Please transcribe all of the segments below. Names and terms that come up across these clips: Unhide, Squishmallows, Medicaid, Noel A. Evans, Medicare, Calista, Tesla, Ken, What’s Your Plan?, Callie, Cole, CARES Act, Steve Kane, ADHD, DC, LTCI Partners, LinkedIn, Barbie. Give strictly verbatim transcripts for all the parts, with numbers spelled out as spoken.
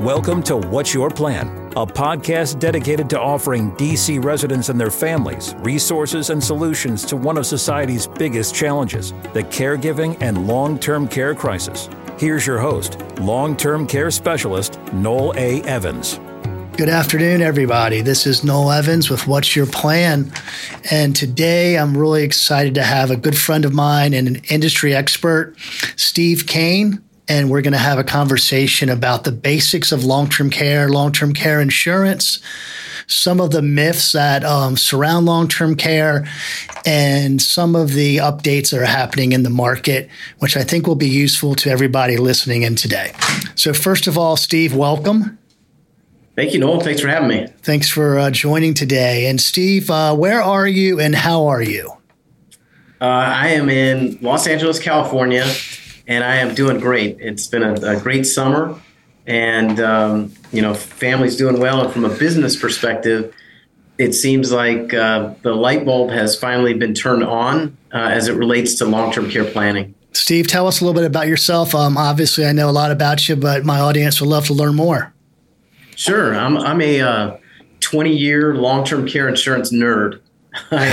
Welcome to What's Your Plan, a podcast dedicated to offering D C residents and their families resources and solutions to one of society's biggest challenges, the caregiving and long-term care crisis. Here's your host, long-term care specialist, Noel A. Evans. Good afternoon, everybody. This is Noel Evans with What's Your Plan? And today I'm really excited to have a good friend of mine and an industry expert, Steve Kane. And we're going to have a conversation about the basics of long-term care, long-term care insurance, some of the myths that um, surround long-term care, and some of the updates that are happening in the market, which I think will be useful to everybody listening in today. So first of all, Steve, welcome. Thank you, Noel. Thanks for having me. Thanks for uh, joining today. And Steve, uh, where are you and how are you? Uh, I am in Los Angeles, California. And I am doing great. It's been a, a great summer, and um, you know, family's doing well. And from a business perspective, it seems like uh, the light bulb has finally been turned on uh, as it relates to long-term care planning. Steve, tell us a little bit about yourself. Um, obviously, I know a lot about you, but my audience would love to learn more. Sure, I'm I'm a uh, twenty-year long-term care insurance nerd. I,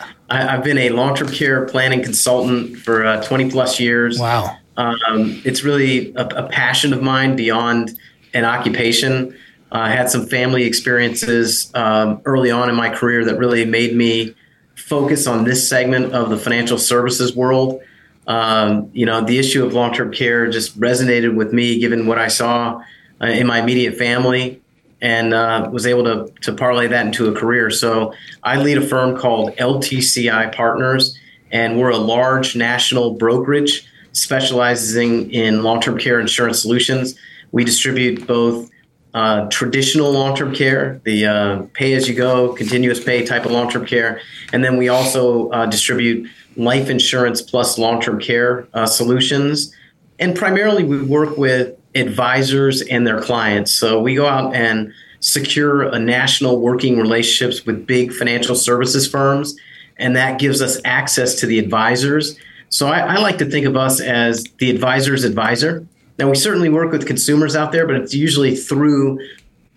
uh, I've been a long-term care planning consultant for uh, twenty plus years. Wow. Um, it's really a, a passion of mine beyond an occupation. Uh, I had some family experiences um, early on in my career that really made me focus on this segment of the financial services world. Um, you know, the issue of long-term care just resonated with me given what I saw uh, in my immediate family. And uh, was able to to parlay that into a career. So I lead a firm called L T C I Partners, and we're a large national brokerage specializing in long-term care insurance solutions. We distribute both uh, traditional long-term care, the uh, pay-as-you-go, continuous pay type of long-term care, and then we also uh, distribute life insurance plus long-term care uh, solutions. And primarily we work with advisors and their clients. So we go out and secure a national working relationships with big financial services firms, and that gives us access to the advisors. So I, I like to think of us as the advisor's advisor. Now, we certainly work with consumers out there, but it's usually through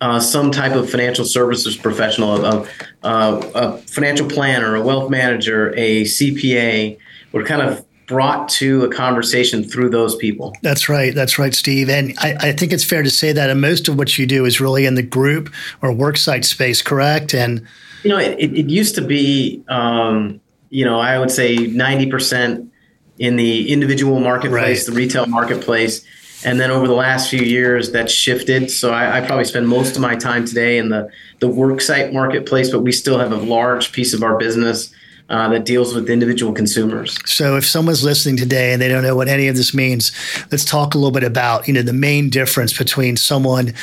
uh, some type of financial services professional, a, a, a financial planner, a wealth manager, a C P A. We're kind of brought to a conversation through those people. That's right. That's right, Steve. And I, I think it's fair to say that most of what you do is really in the group or worksite space, correct? And, you know, it, it used to be, um, you know, I would say ninety percent in the individual marketplace, right, the retail marketplace. And then over the last few years, that's shifted. So I, I probably spend most of my time today in the, the worksite marketplace, but we still have a large piece of our business Uh, that deals with individual consumers. So if someone's listening today and they don't know what any of this means, let's talk a little bit about, you know, the main difference between someone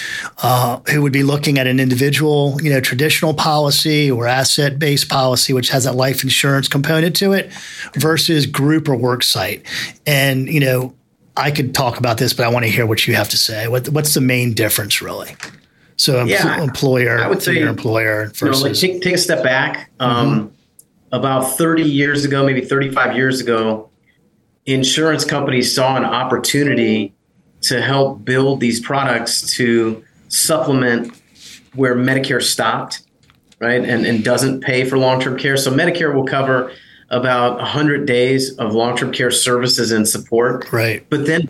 uh, who would be looking at an individual, you know, traditional policy or asset-based policy, which has that life insurance component to it, versus group or worksite. And, you know, I could talk about this, but I want to hear what you have to say. What, what's the main difference, really? So empl- yeah, employer, I would say, employer versus... You know, like, take, take a step back. Um, mm-hmm. About thirty years ago, maybe thirty-five years ago, insurance companies saw an opportunity to help build these products to supplement where Medicare stopped, right, and, and doesn't pay for long-term care. So Medicare will cover about one hundred days of long-term care services and support. Right. But then,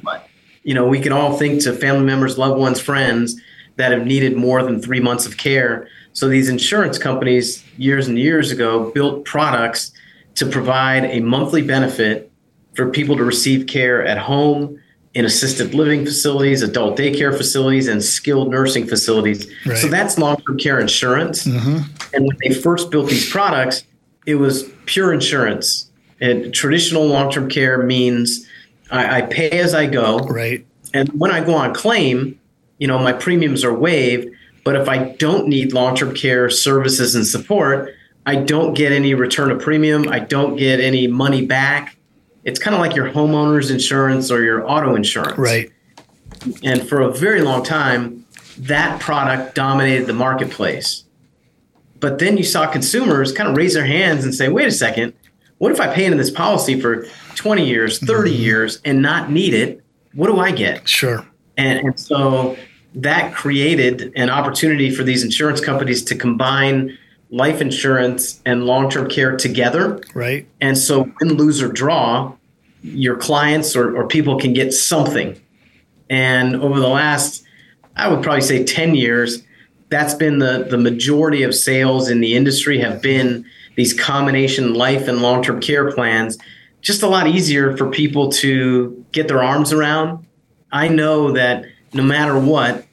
you know, we can all think to family members, loved ones, friends that have needed more than three months of care. So these insurance companies years and years ago built products to provide a monthly benefit for people to receive care at home, in assisted living facilities, adult daycare facilities, and skilled nursing facilities. Right. So that's long-term care insurance. Mm-hmm. And when they first built these products, it was pure insurance. And traditional long-term care means I, I pay as I go. Right. And when I go on claim, you know, my premiums are waived. But if I don't need long-term care services and support, I don't get any return of premium. I don't get any money back. It's kind of like your homeowner's insurance or your auto insurance. Right. And for a very long time, that product dominated the marketplace. But then you saw consumers kind of raise their hands and say, wait a second, what if I pay into this policy for twenty years, thirty mm-hmm. years and not need it? What do I get? Sure. And, and so... that created an opportunity for these insurance companies to combine life insurance and long-term care together. Right. And so win, lose, or draw, your clients or, or people can get something. And over the last, I would probably say ten years, that's been the, the majority of sales in the industry have been these combination life and long-term care plans, just a lot easier for people to get their arms around. I know that no matter what,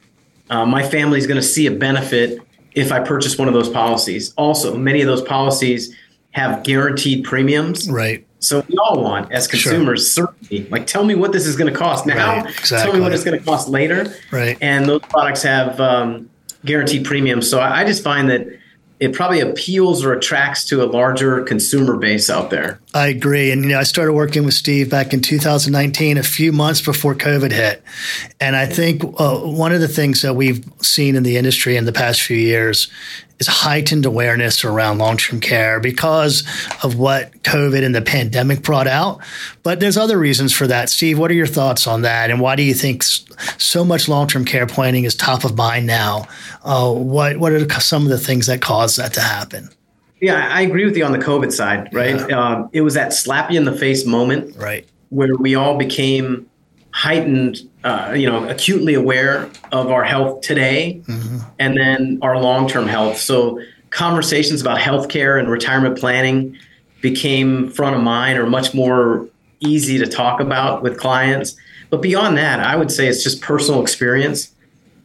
uh, my family is going to see a benefit if I purchase one of those policies. Also, many of those policies have guaranteed premiums. Right. So we all want, as consumers, sure. certainty. Like, tell me what this is going to cost now. Right, exactly. Tell me what it's going to cost later. Right. And those products have um, guaranteed premiums. So I, I just find that it probably appeals or attracts to a larger consumer base out there. I agree. And, you know, I started working with Steve back in two thousand nineteen, a few months before COVID hit. And I think uh, one of the things that we've seen in the industry in the past few years is heightened awareness around long-term care because of what COVID and the pandemic brought out. But there's other reasons for that. Steve, what are your thoughts on that? And why do you think so much long-term care planning is top of mind now? Uh, what what are some of the things that caused that to happen? Yeah, I agree with you on the COVID side, right? Yeah. Um, it was that slap you in the face moment, right, where we all became heightened, uh, you know, acutely aware of our health today, mm-hmm. and then our long-term health. So conversations about healthcare and retirement planning became front of mind or much more easy to talk about with clients. But beyond that, I would say it's just personal experience.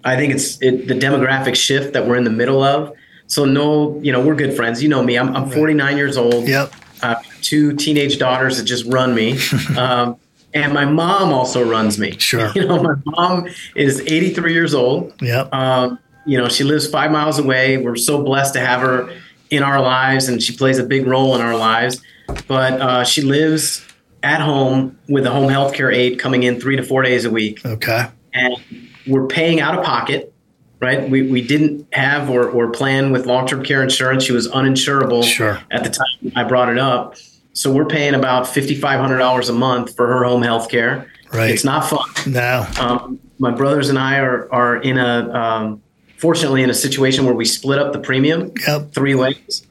I think it's it, the demographic shift that we're in the middle of. So no, you know, we're good friends. You know me. I'm, I'm forty-nine years old. Yep. Uh, two teenage daughters that just run me, um, and my mom also runs me. Sure. You know, my mom is eighty-three years old. Yep. Um, you know, she lives five miles away. We're so blessed to have her in our lives, and she plays a big role in our lives. But uh, she lives at home with a home health care aide coming in three to four days a week. Okay. And we're paying out of pocket. Right. We we didn't have or, or plan with long-term care insurance. She was uninsurable sure. at the time I brought it up. So we're paying about five thousand five hundred dollars a month for her home health care. Right. It's not fun. No. Um, my brothers and I are, are in a, um, fortunately, in a situation where we split up the premium yep. three ways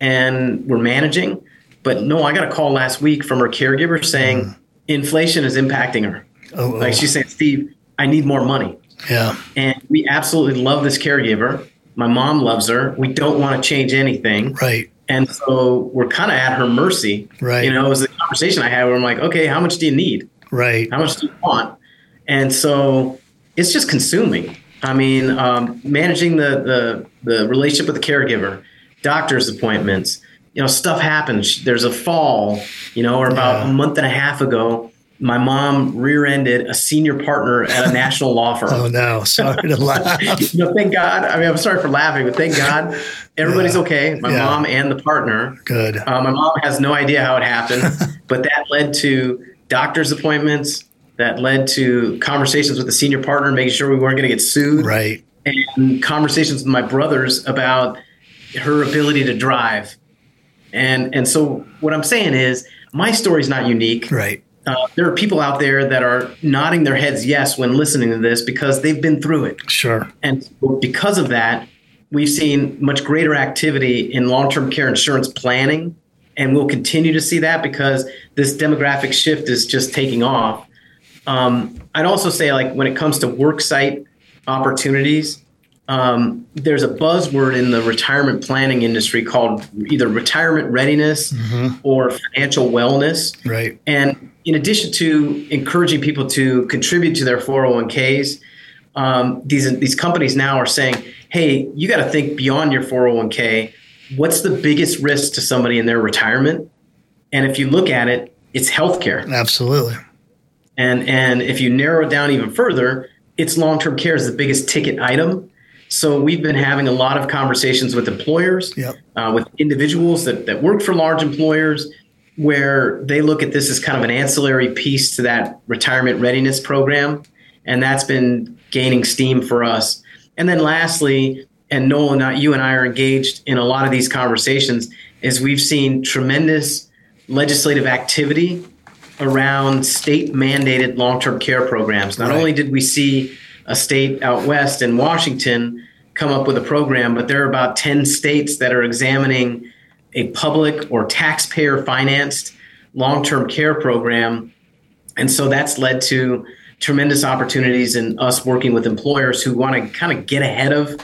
and we're managing. But no, I got a call last week from her caregiver saying mm. inflation is impacting her. Oh, like oh. she's saying, Steve, I need more money. Yeah. And we absolutely love this caregiver. My mom loves her. We don't want to change anything. Right. And so we're kind of at her mercy. Right. You know, it was the conversation I had where I'm like, okay, how much do you need? Right. How much do you want? And so it's just consuming. I mean, um, managing the, the, the relationship with the caregiver, doctor's appointments, you know, stuff happens. There's a fall, you know, or about yeah. a month and a half ago. My mom rear-ended a senior partner at a national law firm. Oh, no. Sorry to laugh. You know, thank God. I mean, I'm sorry for laughing, but thank God everybody's yeah. okay. My yeah. mom and the partner. Good. Uh, my mom has no idea how it happened, but that led to doctor's appointments. That led to conversations with the senior partner, making sure we weren't going to get sued. Right. And conversations with my brothers about her ability to drive. And, and so what I'm saying is my story's not unique. Right. Uh, there are people out there that are nodding their heads yes when listening to this because they've been through it. Sure. And because of that, we've seen much greater activity in long-term care insurance planning, and we'll continue to see that because this demographic shift is just taking off. Um, I'd also say, like, when it comes to worksite opportunities, um, there's a buzzword in the retirement planning industry called either retirement readiness mm-hmm. or financial wellness. Right. And in addition to encouraging people to contribute to their four oh one k's, um, these these companies now are saying, hey, you got to think beyond your four oh one k. What's the biggest risk to somebody in their retirement? And if you look at it, it's healthcare. Absolutely. And and if you narrow it down even further, it's long-term care is the biggest ticket item. So we've been having a lot of conversations with employers, yep. uh, with individuals that, that work for large employers, where they look at this as kind of an ancillary piece to that retirement readiness program. And that's been gaining steam for us. And then lastly, and Noel, not you and I are engaged in a lot of these conversations, is we've seen tremendous legislative activity around state mandated long-term care programs. Not right. only did we see a state out west in Washington come up with a program, but there are about ten states that are examining a public or taxpayer-financed long-term care program. And so that's led to tremendous opportunities in us working with employers who want to kind of get ahead of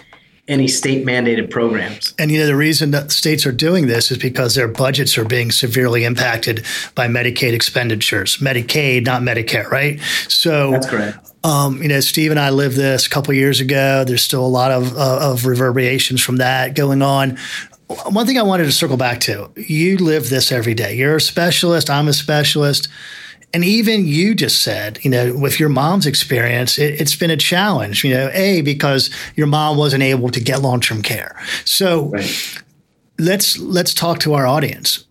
any state-mandated programs. And, you know, the reason that states are doing this is because their budgets are being severely impacted by Medicaid expenditures. Medicaid, not Medicare, right? So that's correct. Um, you know, Steve and I lived this a couple of years ago. There's still a lot of, uh, of reverberations from that going on. One thing I wanted to circle back to, you live this every day. You're a specialist. I'm a specialist. And even you just said, you know, with your mom's experience, it, it's been a challenge, you know, A, because your mom wasn't able to get long-term care. So right. let's let's talk to our audience.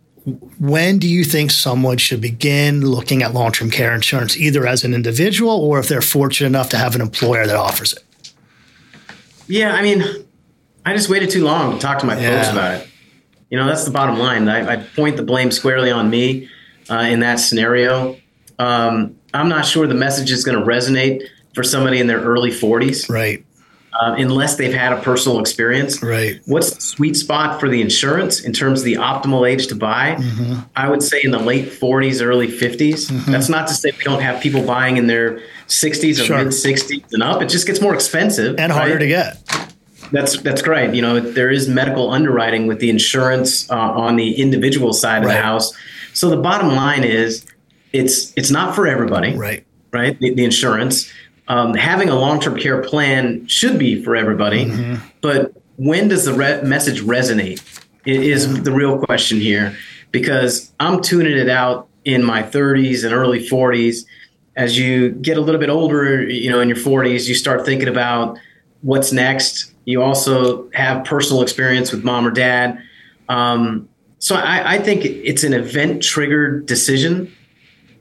When do you think someone should begin looking at long-term care insurance, either as an individual or if they're fortunate enough to have an employer that offers it? Yeah, I mean, I just waited too long to talk to my yeah. folks about it. You know, that's the bottom line. I, I point the blame squarely on me uh, in that scenario. Um, I'm not sure the message is going to resonate for somebody in their early forties, right? Uh, unless they've had a personal experience, right? What's the sweet spot for the insurance in terms of the optimal age to buy? Mm-hmm. I would say in the late forties, early fifties. Mm-hmm. That's not to say we don't have people buying in their sixties or sure. mid sixties and up. It just gets more expensive and harder right? to get. That's that's great. You know, there is medical underwriting with the insurance uh, on the individual side right. of the house. So the bottom line is, It's it's not for everybody, right? Right. The, the insurance, um, having a long-term care plan should be for everybody, mm-hmm. but when does the re- message resonate? It is mm-hmm. the real question here, because I'm tuning it out in my thirties and early forties. As you get a little bit older, you know, in your forties, you start thinking about what's next. You also have personal experience with mom or dad, um, so I, I think it's an event-triggered decision.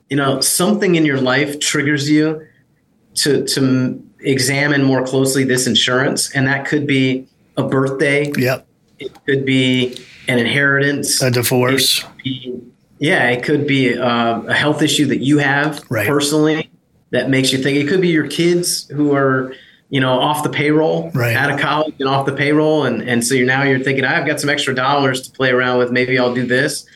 You know, something in your life triggers you to to examine more closely this insurance, and that could be a birthday. Yep. It could be an inheritance. A divorce. It be, yeah, it could be uh, a health issue that you have right. personally that makes you think. It could be your kids who are, you know, off the payroll, right. out of college and off the payroll, and and so you're now you're thinking, I've got some extra dollars to play around with. Maybe I'll do this.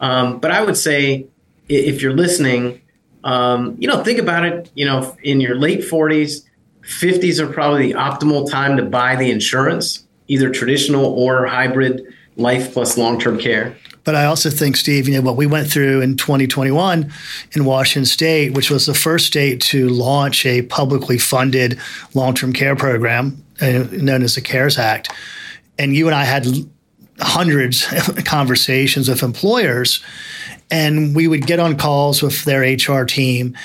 Um, but I would say, if you're listening, um, you know, think about it, you know, in your late forties, fifties are probably the optimal time to buy the insurance, either traditional or hybrid life plus long-term care. But I also think, Steve, you know, what we went through in twenty twenty-one in Washington State, which was the first state to launch a publicly funded long-term care program uh, known as the CARES Act. And you and I had hundreds of conversations with employers, and we would get on calls with their H R team,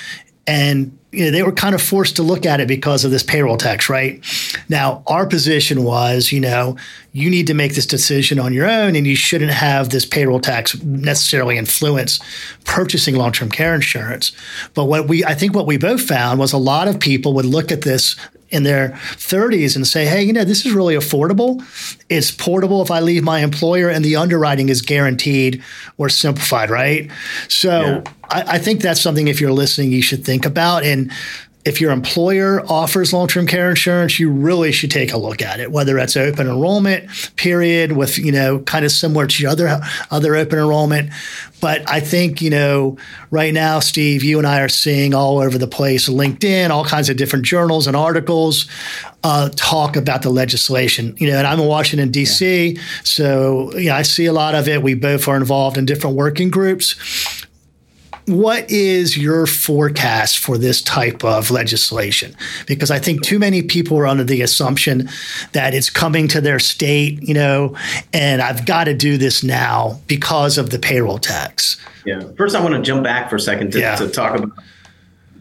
and you know, they were kind of forced to look at it because of this payroll tax, right? Now, our position was, you know, you need to make this decision on your own, and you shouldn't have this payroll tax necessarily influence purchasing long-term care insurance. But what we, I think what we both found was a lot of people would look at this in their thirties and say, hey, you know, this is really affordable. It's portable if I leave my employer, and the underwriting is guaranteed or simplified, right? So yeah. I, I think that's something, if you're listening, you should think about. And if your employer offers long-term care insurance, you really should take a look at it, whether that's open enrollment period with, you know, kind of similar to your other, other open enrollment. But I think, you know, right now, Steve, you and I are seeing all over the place, LinkedIn, all kinds of different journals and articles uh, talk about the legislation. You know, and I'm in Washington, D C, yeah. so you know, I see a lot of it. We both are involved in different working groups. What is your forecast for this type of legislation? Because I think too many people are under the assumption that it's coming to their state, you know, and I've got to do this now because of the payroll tax. Yeah. First, I want to jump back for a second to, yeah. to talk about,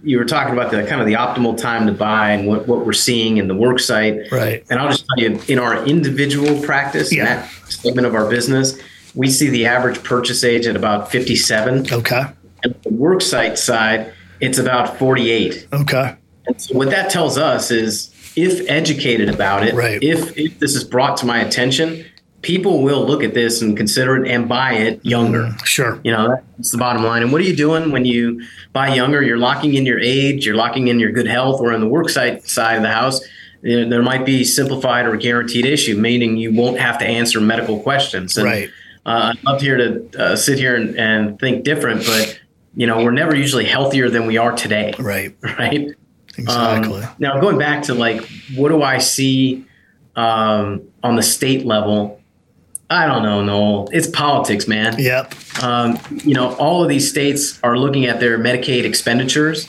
you were talking about the kind of the optimal time to buy and what, what we're seeing in the work site. Right. And I'll just tell you, in our individual practice, yeah. in that segment of our business, we see the average purchase age at about fifty-seven. Okay. And the worksite side, it's about forty-eight. Okay. And so what that tells us is, if educated about it, right. if if this is brought to my attention, people will look at this and consider it and buy it younger. Sure. You know, that's the bottom line. And what are you doing when you buy younger? You're locking in your age, you're locking in your good health, or on the worksite side of the house, there might be simplified or guaranteed issue, meaning you won't have to answer medical questions. And, right. Uh, I'd love here to uh, sit here and, and think different, but, you know, we're never usually healthier than we are today. Right. Right. Exactly. Um, now, going back to, like, what do I see um, on the state level? I don't know, Noel. It's politics, man. Yep. Um, you know, all of these states are looking at their Medicaid expenditures,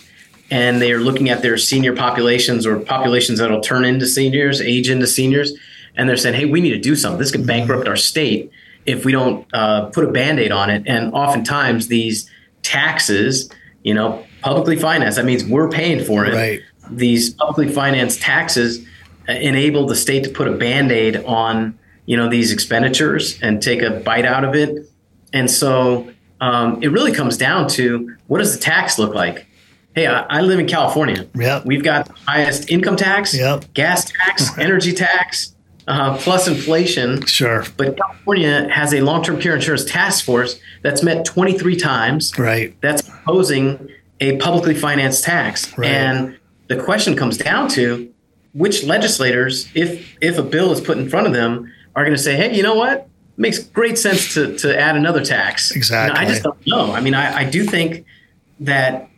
and they are looking at their senior populations, or populations that will turn into seniors, age into seniors. And they're saying, hey, we need to do something. This could bankrupt our state if we don't uh, put a Band-Aid on it. And oftentimes these taxes, you know, publicly financed, that means we're paying for it. Right. These publicly financed taxes enable the state to put a Band-Aid on, you know, these expenditures and take a bite out of it. And so um, it really comes down to, what does the tax look like? Hey, I, I live in California. Yep. We've got the highest income tax, yep. gas tax, energy tax, uh, plus inflation. Sure. But California has a long-term care insurance task force that's met twenty-three times. Right. That's opposing a publicly financed tax. Right. And the question comes down to, which legislators, if if a bill is put in front of them, are going to say, hey, you know what? Makes great sense to, to add another tax. Exactly. You know, I just don't know. I mean, I, I do think that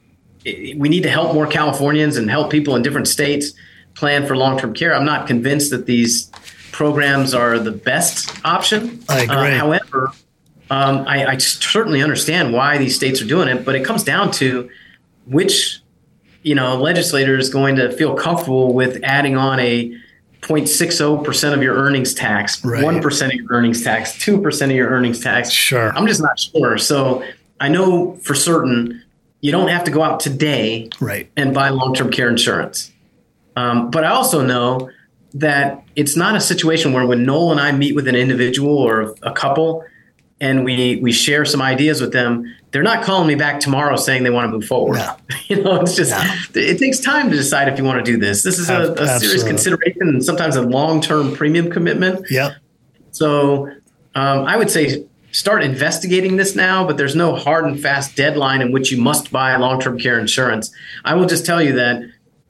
it, we need to help more Californians and help people in different states plan for long-term care. I'm not convinced that these programs are the best option. I agree. Uh, however, um, I, I certainly understand why these states are doing it, but it comes down to which, you know, legislator is going to feel comfortable with adding on a zero point six zero percent of your earnings tax, right. one percent of your earnings tax, two percent of your earnings tax. Sure. I'm just not sure. So I know for certain you don't have to go out today right. and buy long-term care insurance. Um, but I also know that it's not a situation where when Noel and I meet with an individual or a couple and we, we share some ideas with them, they're not calling me back tomorrow saying they want to move forward. No. You know, it's just, no. it takes time to decide if you want to do this. This is a, a serious consideration and sometimes a long-term premium commitment. Yeah. So um, I would say start investigating this now, but there's no hard and fast deadline in which you must buy long-term care insurance. I will just tell you that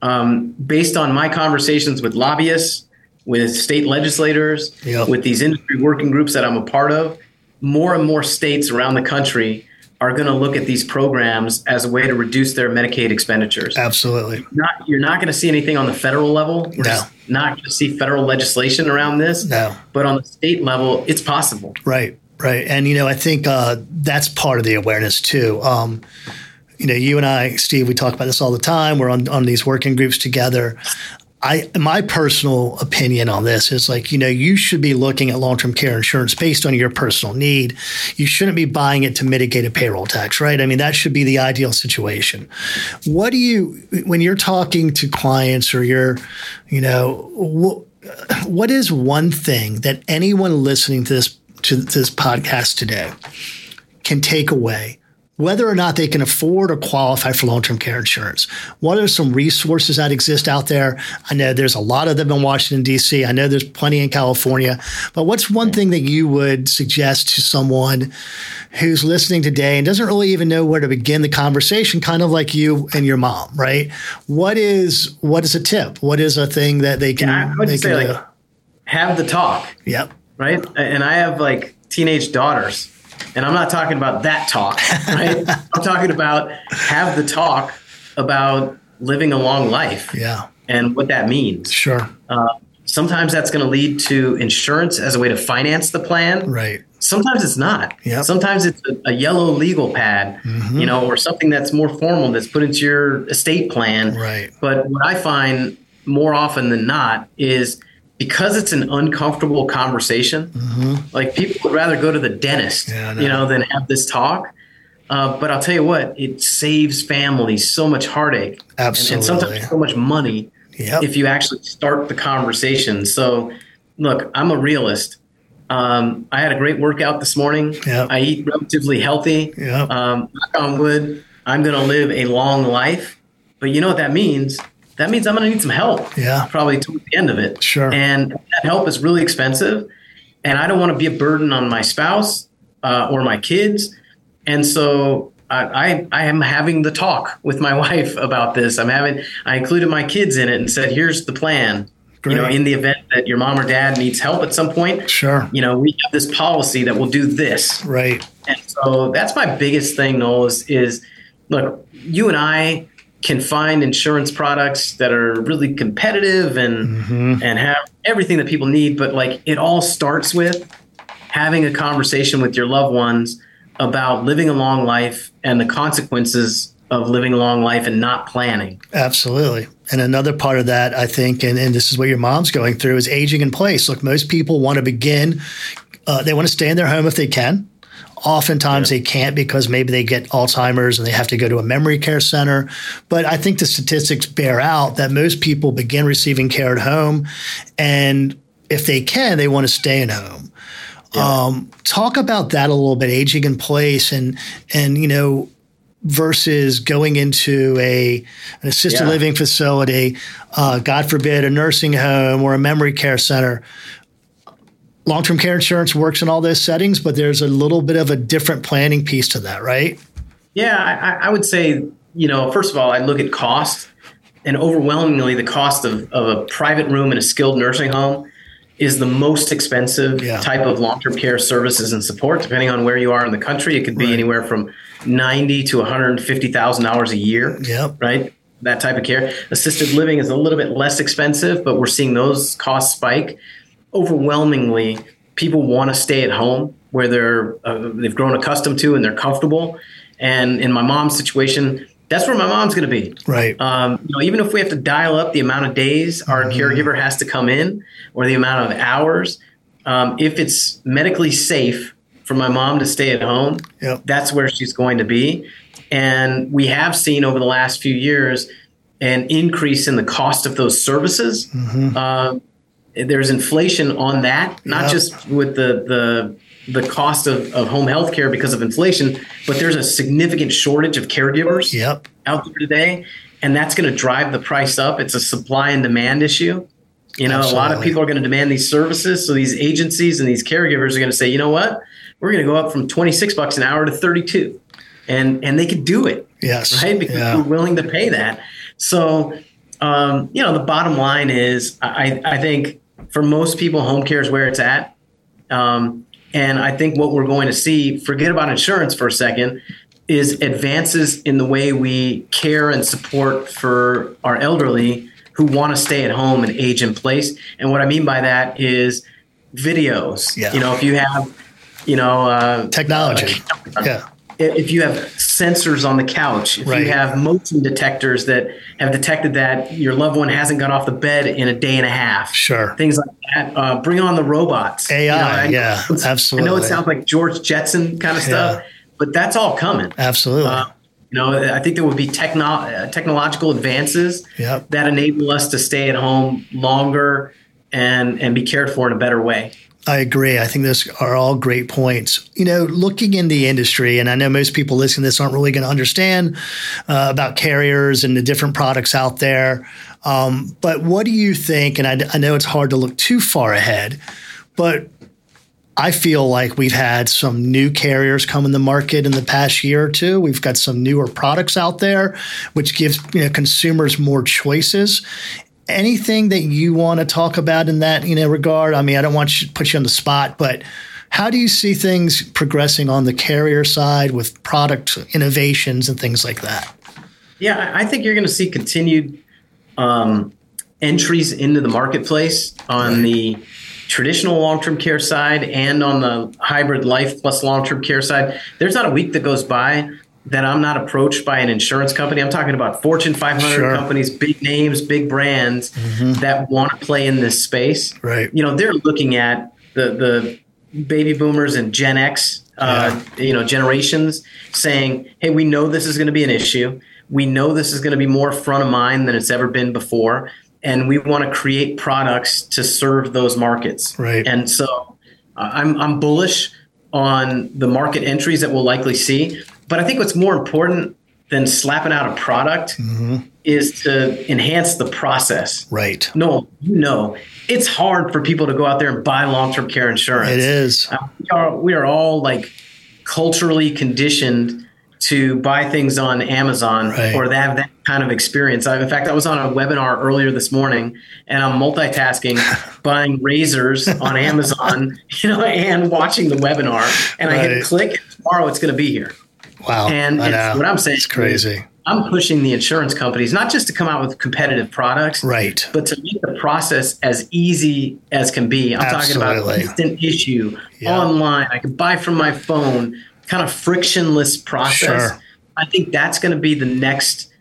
um, based on my conversations with lobbyists, with state legislators, yep. with these industry working groups that I'm a part of, more and more states around the country are going to look at these programs as a way to reduce their Medicaid expenditures. Absolutely. You're not, you're not going to see anything on the federal level. We're no. not going to see federal legislation around this. No. But on the state level, it's possible. Right, right. And, you know, I think uh, that's part of the awareness, too. Um, you know, you and I, Steve, we talk about this all the time. We're on, on these working groups together. I, my personal opinion on this is like, you know, you should be looking at long-term care insurance based on your personal need. You shouldn't be buying it to mitigate a payroll tax, right? I mean, that should be the ideal situation. What do you, when you're talking to clients or you're, you know, wh- what is one thing that anyone listening to this, to this podcast today can take away? Whether or not they can afford or qualify for long-term care insurance. What are some resources that exist out there? I know there's a lot of them in Washington, D C. I know there's plenty in California. But what's one thing that you would suggest to someone who's listening today and doesn't really even know where to begin the conversation, kind of like you and your mom, right? What is what is a tip? What is a thing that they can, yeah, I would they say can like, uh, have the talk. Yep. Right? And I have like teenage daughters. And I'm not talking about that talk, right? I'm talking about have the talk about living a long life yeah. and what that means. Sure. Uh, sometimes that's going to lead to insurance as a way to finance the plan. Right. Sometimes it's not. Yep. Sometimes it's a, a yellow legal pad, mm-hmm. you know, or something that's more formal that's put into your estate plan. Right. But what I find more often than not is because it's an uncomfortable conversation, mm-hmm. like people would rather go to the dentist, yeah, you know, than have this talk. Uh, but I'll tell you what, it saves families so much heartache Absolutely. and, and sometimes so much money yep. if you actually start the conversation. So look, I'm a realist. Um, I had a great workout this morning. Yep. I eat relatively healthy. Yep. Um, knock on wood, I'm going to live a long life. But you know what that means? That means I'm going to need some help, yeah. probably toward the end of it. Sure. And that help is really expensive. and I don't want to be a burden on my spouse uh, or my kids. And so I, I I am having the talk with my wife about this. I'm having I included my kids in it and said, here's the plan. Great. You know, in the event that your mom or dad needs help at some point, sure. You know, we have this policy that will do this. Right. And so that's my biggest thing, Noel, is, is look, you and I can find insurance products that are really competitive and mm-hmm. and have everything that people need. But like it all starts with having a conversation with your loved ones about living a long life and the consequences of living a long life and not planning. Absolutely. And another part of that, I think, and, and this is what your mom's going through, is aging in place. Look, most people want to begin, uh, they want to stay in their home if they can. Oftentimes yeah. they can't because maybe they get Alzheimer's and they have to go to a memory care center. But I think the statistics bear out that most people begin receiving care at home. And if they can, they want to stay at home. Yeah. Um, talk about that a little bit, aging in place and, and, you know, versus going into a, an assisted yeah. living facility, uh, God forbid, a nursing home or a memory care center. Long-term care insurance works in all those settings, but there's a little bit of a different planning piece to that, right? Yeah, I, I would say, you know, first of all, I look at cost, and overwhelmingly the cost of, of a private room in a skilled nursing home is the most expensive yeah. type of long-term care services and support, depending on where you are in the country. It could be right. anywhere from ninety thousand dollars to one hundred fifty thousand dollars a year, yep. right? That type of care. Assisted living is a little bit less expensive, but we're seeing those costs spike. Overwhelmingly, people want to stay at home where they're, uh, they've grown accustomed to and they're comfortable. And in my mom's situation, that's where my mom's going to be. Right. Um, you know, even if we have to dial up the amount of days our mm-hmm. caregiver has to come in or the amount of hours, um, if it's medically safe for my mom to stay at home, yep. that's where she's going to be. And we have seen over the last few years an increase in the cost of those services. Mm-hmm. Uh, There's inflation on that, not yep. just with the the, the cost of, of home health care because of inflation, but there's a significant shortage of caregivers yep. out there today, and that's going to drive the price up. It's a supply and demand issue. You know, Absolutely. A lot of people are going to demand these services, so these agencies and these caregivers are going to say, you know what, we're going to go up from twenty-six bucks an hour to thirty-two, and and they could do it, yes, right, because yeah. they're willing to pay that. So, um, you know, the bottom line is, I I think. For most people, home care is where it's at. Um, and I think what we're going to see, forget about insurance for a second, is advances in the way we care and support for our elderly who want to stay at home and age in place. And what I mean by that is videos. Yeah. You know, if you have, you know, uh, technology. Uh, yeah. If you have sensors on the couch, if right. you have motion detectors that have detected that your loved one hasn't got off the bed in a day and a half, sure, things like that. Uh, bring on the robots, A I, you know, yeah, absolutely. I know it sounds like George Jetson kind of stuff, yeah. but that's all coming, absolutely. Uh, you know, I think there will be techno- technological advances yep. that enable us to stay at home longer and and be cared for in a better way. I agree. I think those are all great points. You know, looking in the industry, and I know most people listening to this aren't really going to understand uh, about carriers and the different products out there. Um, but what do you think? And I, I know it's hard to look too far ahead, but I feel like we've had some new carriers come in the market in the past year or two. We've got some newer products out there, which gives, you know, consumers more choices. Anything that you want to talk about in that, you know, regard? I mean, I don't want to put you on the spot, but how do you see things progressing on the carrier side with product innovations and things like that? Yeah, I think you're going to see continued um, entries into the marketplace on the traditional long-term care side and on the hybrid life plus long-term care side. There's not a week that goes by that I'm not approached by an insurance company. I'm talking about Fortune five hundred sure. companies, big names, big brands mm-hmm. that want to play in this space. Right. You know, they're looking at the the baby boomers and Gen X, uh, yeah. you know, generations saying, hey, we know this is going to be an issue. We know this is going to be more front of mind than it's ever been before. And we want to create products to serve those markets. Right. And so uh, I'm I'm bullish on the market entries that we'll likely see. But I think what's more important than slapping out a product mm-hmm. is to enhance the process. Right. No, you know, it's hard for people to go out there and buy long-term care insurance. It is. Uh, we are, we are all like culturally conditioned to buy things on Amazon right. or have that kind of experience. I, in fact, I was on a webinar earlier this morning and I'm multitasking, buying razors on Amazon, you know, and watching the webinar. And right. I hit click. Tomorrow it's going to be here. Wow. And it's, what I'm saying is crazy. I'm pushing the insurance companies, not just to come out with competitive products, right. but to make the process as easy as can be. I'm Absolutely. talking about instant issue, yeah. online, I can buy from my phone, kind of frictionless process. Sure. I think that's going to be the next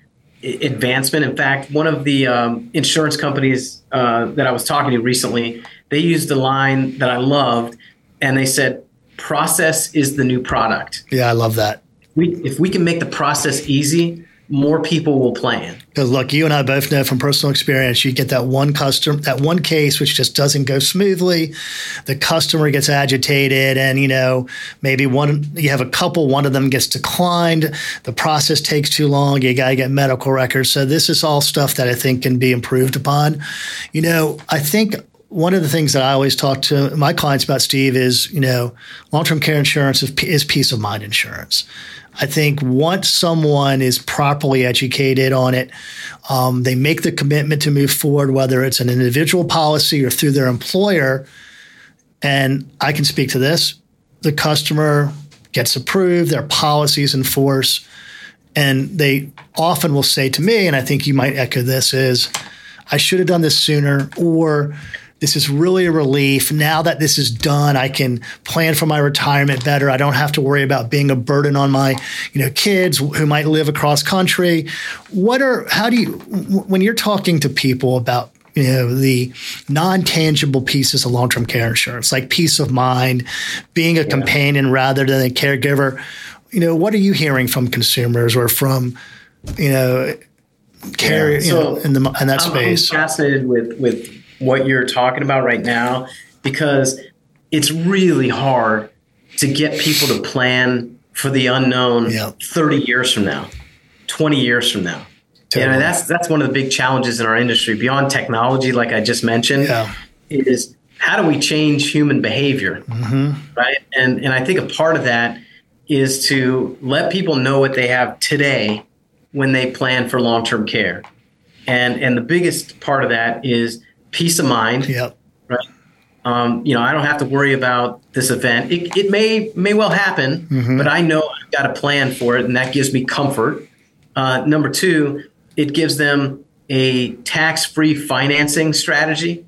advancement. In fact, one of the um, insurance companies uh, that I was talking to recently, they used a line that I loved, and they said, process is the new product. Yeah, I love that. We, if we can make the process easy, more people will plan. Because look, you and I both know from personal experience, you get that one customer, that one case which just doesn't go smoothly. The customer gets agitated, and you know maybe one you have a couple, one of them gets declined. The process takes too long. You got to get medical records. So this is all stuff that I think can be improved upon. You know, I think. One of the things that I always talk to my clients about, Steve, is, you know, long-term care insurance is, is peace of mind insurance. I think once someone is properly educated on it, um, they make the commitment to move forward, whether it's an individual policy or through their employer. And I can speak to this. The customer gets approved, their policy is in force. And they often will say to me, and I think you might echo this, is I should have done this sooner, or this is really a relief. Now that this is done, I can plan for my retirement better. I don't have to worry about being a burden on my, you know, kids who might live across country. What are, how do you, when you're talking to people about, you know, the non-tangible pieces of long-term care insurance, like peace of mind, being a yeah. companion rather than a caregiver, you know, what are you hearing from consumers or from, you know, care, yeah. so you know, in, the, in that I'm, space? I'm fascinated with, with, what you're talking about right now, because it's really hard to get people to plan for the unknown yeah. thirty years from now, twenty years from now. Totally. And that's that's one of the big challenges in our industry beyond technology, like I just mentioned, yeah. is how do we change human behavior, mm-hmm. right? And and I think a part of that is to let people know what they have today when they plan for long-term care. And and the biggest part of that is peace of mind, yep. right? Um, you know, I don't have to worry about this event. It, it may may well happen, mm-hmm. but I know I've got a plan for it, and that gives me comfort. Uh, number two, it gives them a tax-free financing strategy.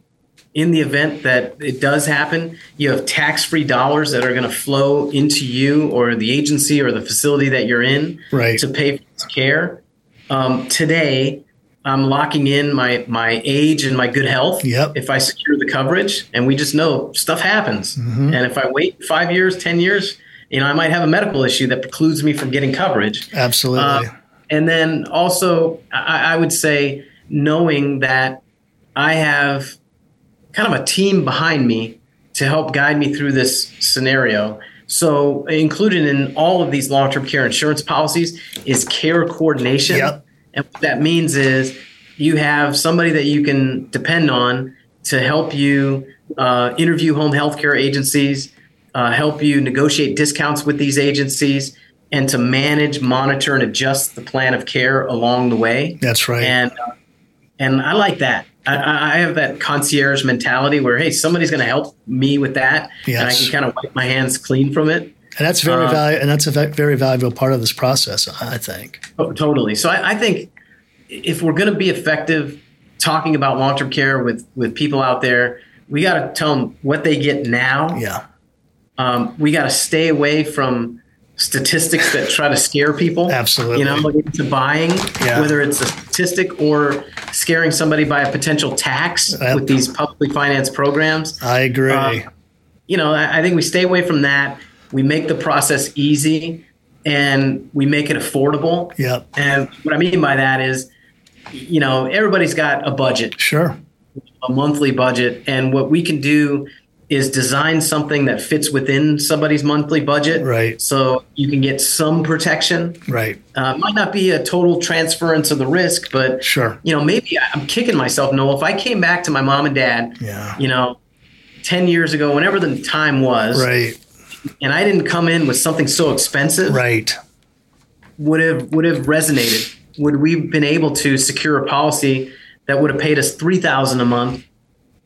In the event that it does happen, you have tax-free dollars that are going to flow into you or the agency or the facility that you're in right. to pay for this care. Um, today, I'm locking in my, my age and my good health yep. if I secure the coverage. And we just know stuff happens. Mm-hmm. And if I wait five years, ten years, you know, I might have a medical issue that precludes me from getting coverage. Absolutely. Uh, and then also, I, I would say knowing that I have kind of a team behind me to help guide me through this scenario. So included in all of these long-term care insurance policies is care coordination. Yep. And what that means is you have somebody that you can depend on to help you uh, interview home health care agencies, uh, help you negotiate discounts with these agencies, and to manage, monitor, and adjust the plan of care along the way. That's right. And uh, and I like that. I, I have that concierge mentality where, hey, somebody's going to help me with that, yes. and I can kind of wipe my hands clean from it. And that's very um, valu- and that's a very valuable part of this process, I think. Oh, totally. So I, I think if we're going to be effective talking about long-term care with, with people out there, we got to tell them what they get now. Yeah. Um, we got to stay away from statistics that try to scare people. Absolutely. You know, like into buying, yeah. whether it's a statistic or scaring somebody by a potential tax I, with these publicly financed programs. I agree. Uh, you know, I, I think we stay away from that. We make the process easy and we make it affordable. Yep. And what I mean by that is, you know, everybody's got a budget. Sure. A monthly budget. And what we can do is design something that fits within somebody's monthly budget. Right. So you can get some protection. Right. Uh, might not be a total transference of the risk, but sure. You know, maybe I'm kicking myself, Noel. If I came back to my mom and dad, yeah. you know, ten years ago, whenever the time was, right. and I didn't come in with something so expensive, right. would have, would have resonated. Would we've been able to secure a policy that would have paid us three thousand dollars a month?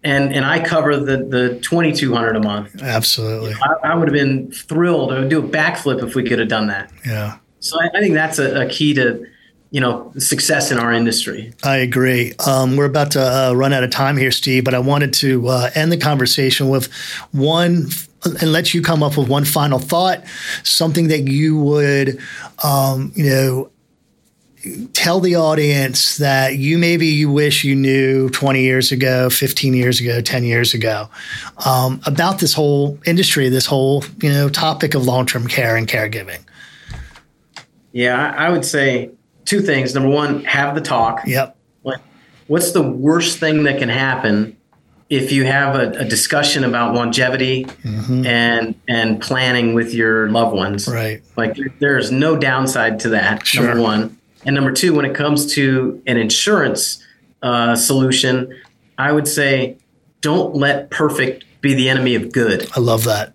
And and I cover the the twenty-two hundred dollars a month. Absolutely. You know, I, I would have been thrilled. I would do a backflip if we could have done that. Yeah. So I, I think that's a, a key to, you know, success in our industry. I agree. Um, we're about to uh, run out of time here, Steve, but I wanted to uh, end the conversation with one and let you come up with one final thought, something that you would, um, you know, tell the audience that you maybe you wish you knew twenty years ago, fifteen years ago, ten years ago, um, about this whole industry, this whole, you know, topic of long-term care and caregiving. Yeah, I would say two things. Number one, have the talk. Yep. What's the worst thing that can happen if you have a, a discussion about longevity mm-hmm. and and planning with your loved ones? Right. Like there's no downside to that, sure. Number one. And number two, when it comes to an insurance uh, solution, I would say don't let perfect be the enemy of good. I love that.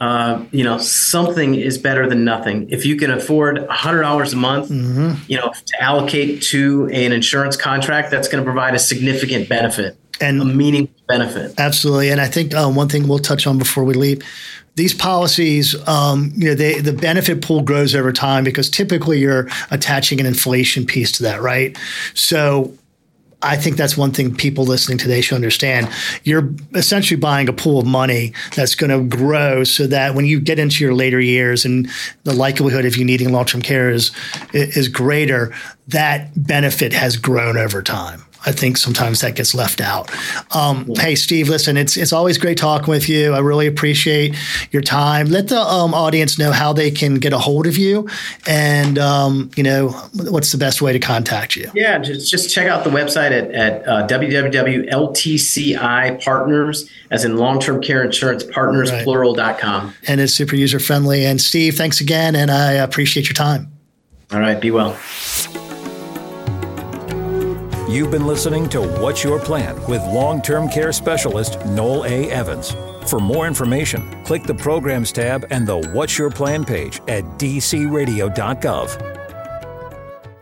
Uh, you know, something is better than nothing. If you can afford one hundred dollars a month, mm-hmm. you know, to allocate to an insurance contract, that's going to provide a significant benefit and a meaningful benefit. Absolutely. And I think uh, one thing we'll touch on before we leave. These policies, um, you know, they, the benefit pool grows over time because typically you're attaching an inflation piece to that, right? So I think that's one thing people listening today should understand. You're essentially buying a pool of money that's going to grow so that when you get into your later years and the likelihood of you needing long-term care is, is greater, that benefit has grown over time. I think sometimes that gets left out. Um, yeah. Hey, Steve, listen, it's it's always great talking with you. I really appreciate your time. Let the um, audience know how they can get a hold of you and, um, you know, what's the best way to contact you? Yeah, just, just check out the website at, at uh, w w w dot l t c i Partners, as in long-term care insurance partners, right. plural dot com. And it's super user-friendly. And Steve, thanks again, and I appreciate your time. All right, be well. You've been listening to What's Your Plan with long-term care specialist Noel A. Evans. For more information, click the Programs tab and the What's Your Plan page at d c radio dot gov.